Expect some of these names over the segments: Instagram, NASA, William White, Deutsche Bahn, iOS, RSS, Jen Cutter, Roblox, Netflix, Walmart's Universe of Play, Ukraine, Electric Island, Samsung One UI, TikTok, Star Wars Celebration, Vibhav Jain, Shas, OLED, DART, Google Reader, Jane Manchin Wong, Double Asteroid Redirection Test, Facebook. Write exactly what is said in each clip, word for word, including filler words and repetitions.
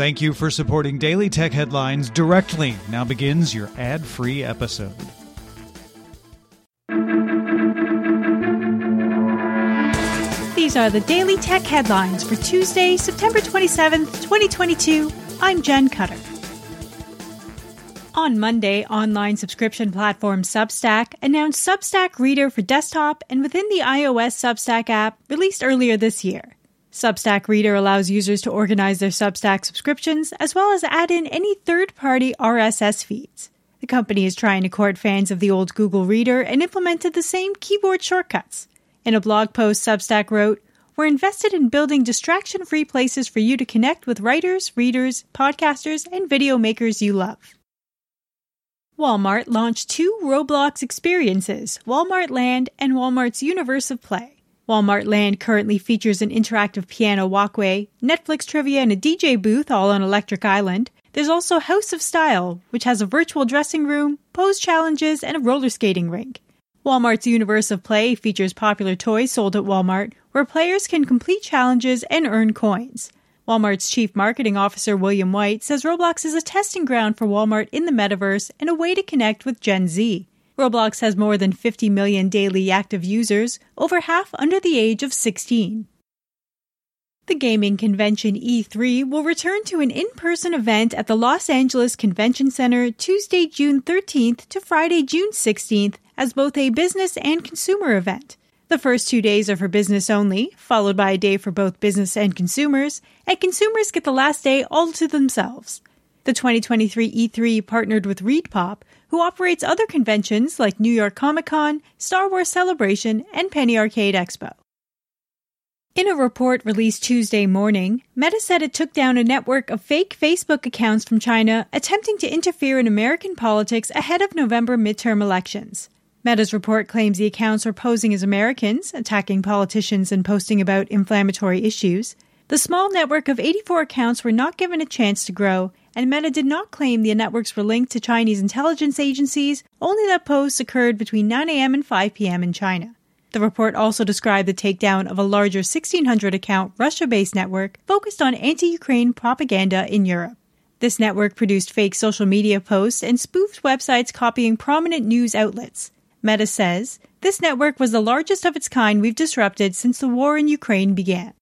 Thank you for supporting Daily Tech Headlines directly. Now begins your ad-free episode. These are the Daily Tech Headlines for Tuesday, September twenty-seventh, twenty twenty-two. I'm Jen Cutter. On Monday, online subscription platform Substack announced Substack Reader for desktop and within the iOS Substack app released earlier this year. Substack Reader allows users to organize their Substack subscriptions as well as add in any third-party R S S feeds. The company is trying to court fans of the old Google Reader and implemented the same keyboard shortcuts. In a blog post, Substack wrote, "We're invested in building distraction-free places for you to connect with writers, readers, podcasters, and video makers you love." Walmart launched two Roblox experiences, Walmart Land and Walmart's Universe of Play. Walmart Land currently features an interactive piano walkway, Netflix trivia, and a D J booth, all on Electric Island. There's also House of Style, which has a virtual dressing room, pose challenges, and a roller skating rink. Walmart's Universe of Play features popular toys sold at Walmart, where players can complete challenges and earn coins. Walmart's chief marketing officer, William White, says Roblox is a testing ground for Walmart in the metaverse and a way to connect with Gen Z. Roblox has more than fifty million daily active users, over half under the age of sixteen. The gaming convention E three will return to an in-person event at the Los Angeles Convention Center Tuesday, June thirteenth to Friday, June sixteenth as both a business and consumer event. The first two days are for business only, followed by a day for both business and consumers, and consumers get the last day all to themselves. The twenty twenty-three E three partnered with ReedPop, who operates other conventions like New York Comic Con, Star Wars Celebration, and Penny Arcade Expo. In a report released Tuesday morning, Meta said it took down a network of fake Facebook accounts from China attempting to interfere in American politics ahead of November midterm elections. Meta's report claims the accounts are posing as Americans, attacking politicians and posting about inflammatory issues. The small network of eighty-four accounts were not given a chance to grow, and Meta did not claim the networks were linked to Chinese intelligence agencies, only that posts occurred between nine a.m. and five p.m. in China. The report also described the takedown of a larger sixteen hundred account Russia-based network focused on anti-Ukraine propaganda in Europe. This network produced fake social media posts and spoofed websites copying prominent news outlets. Meta says, "This network was the largest of its kind we've disrupted since the war in Ukraine began."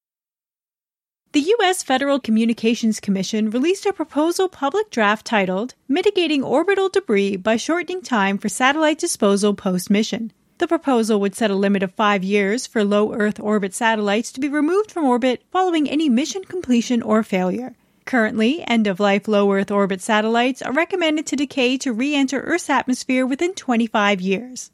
The U S Federal Communications Commission released a proposal public draft titled "Mitigating Orbital Debris by Shortening Time for Satellite Disposal Post-Mission." The proposal would set a limit of five years for low Earth orbit satellites to be removed from orbit following any mission completion or failure. Currently, end-of-life low Earth orbit satellites are recommended to decay to re-enter Earth's atmosphere within twenty-five years.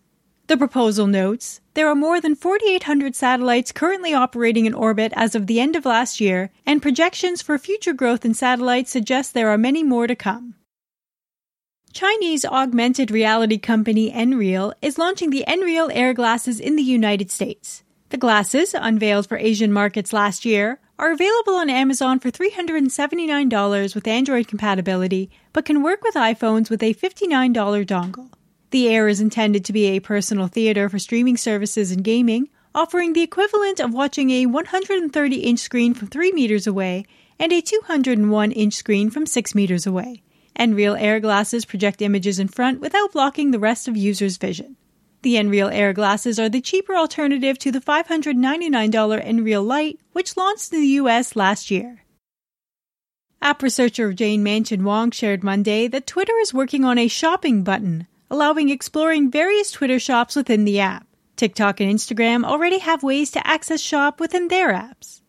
The proposal notes, "There are more than forty-eight hundred satellites currently operating in orbit as of the end of last year, and projections for future growth in satellites suggest there are many more to come." Chinese augmented reality company Nreal is launching the Nreal Air Glasses in the United States. The glasses, unveiled for Asian markets last year, are available on Amazon for three hundred seventy-nine dollars with Android compatibility, but can work with iPhones with a fifty-nine dollars dongle. The Air is intended to be a personal theater for streaming services and gaming, offering the equivalent of watching a one hundred thirty inch screen from three meters away and a two hundred one inch screen from six meters away. Nreal Air Glasses project images in front without blocking the rest of users' vision. The Nreal Air Glasses are the cheaper alternative to the five hundred ninety-nine dollars Nreal Light, which launched in the U S last year. App researcher Jane Manchin Wong shared Monday that Twitter is working on a shopping button, allowing exploring various Twitter shops within the app. TikTok and Instagram already have ways to access shop within their apps.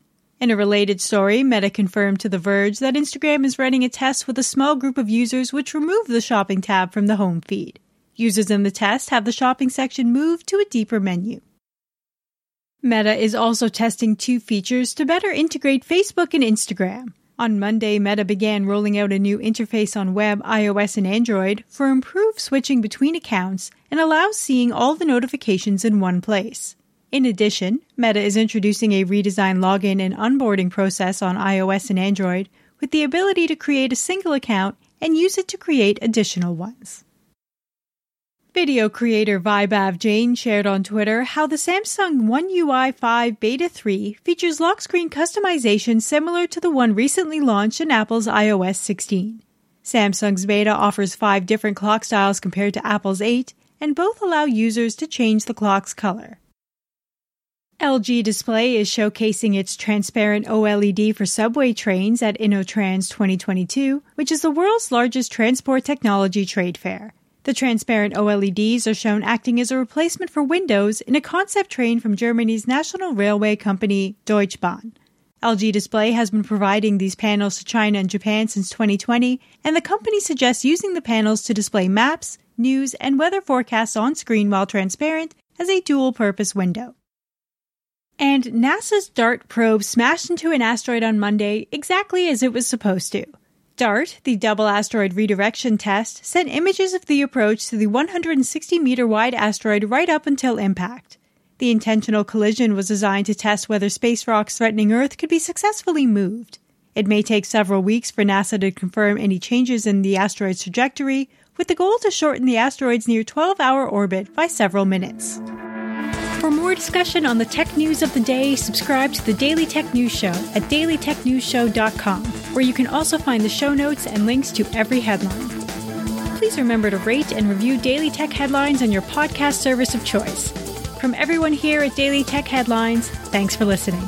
In a related story, Meta confirmed to The Verge that Instagram is running a test with a small group of users which removed the shopping tab from the home feed. Users in the test have the shopping section moved to a deeper menu. Meta is also testing two features to better integrate Facebook and Instagram. On Monday, Meta began rolling out a new interface on web, iOS, and Android for improved switching between accounts and allows seeing all the notifications in one place. In addition, Meta is introducing a redesigned login and onboarding process on iOS and Android with the ability to create a single account and use it to create additional ones. Video creator Vibhav Jain shared on Twitter how the Samsung One U I five Beta three features lock screen customization similar to the one recently launched in Apple's iOS sixteen. Samsung's Beta offers five different clock styles compared to Apple's eight, and both allow users to change the clock's color. L G Display is showcasing its transparent OLED for subway trains at InnoTrans twenty twenty-two, which is the world's largest transport technology trade fair. The transparent OLEDs are shown acting as a replacement for windows in a concept train from Germany's national railway company, Deutsche Bahn. L G Display has been providing these panels to China and Japan since twenty twenty, and the company suggests using the panels to display maps, news, and weather forecasts on screen while transparent as a dual-purpose window. And NASA's DART probe smashed into an asteroid on Monday exactly as it was supposed to. DART, the Double Asteroid Redirection Test, sent images of the approach to the one hundred sixty meter wide asteroid right up until impact. The intentional collision was designed to test whether space rocks threatening Earth could be successfully moved. It may take several weeks for NASA to confirm any changes in the asteroid's trajectory, with the goal to shorten the asteroid's near twelve hour orbit by several minutes. For more discussion on the tech news of the day, subscribe to the Daily Tech News Show at daily tech news show dot com, where you can also find the show notes and links to every headline. Please remember to rate and review Daily Tech Headlines on your podcast service of choice. From everyone here at Daily Tech Headlines, thanks for listening.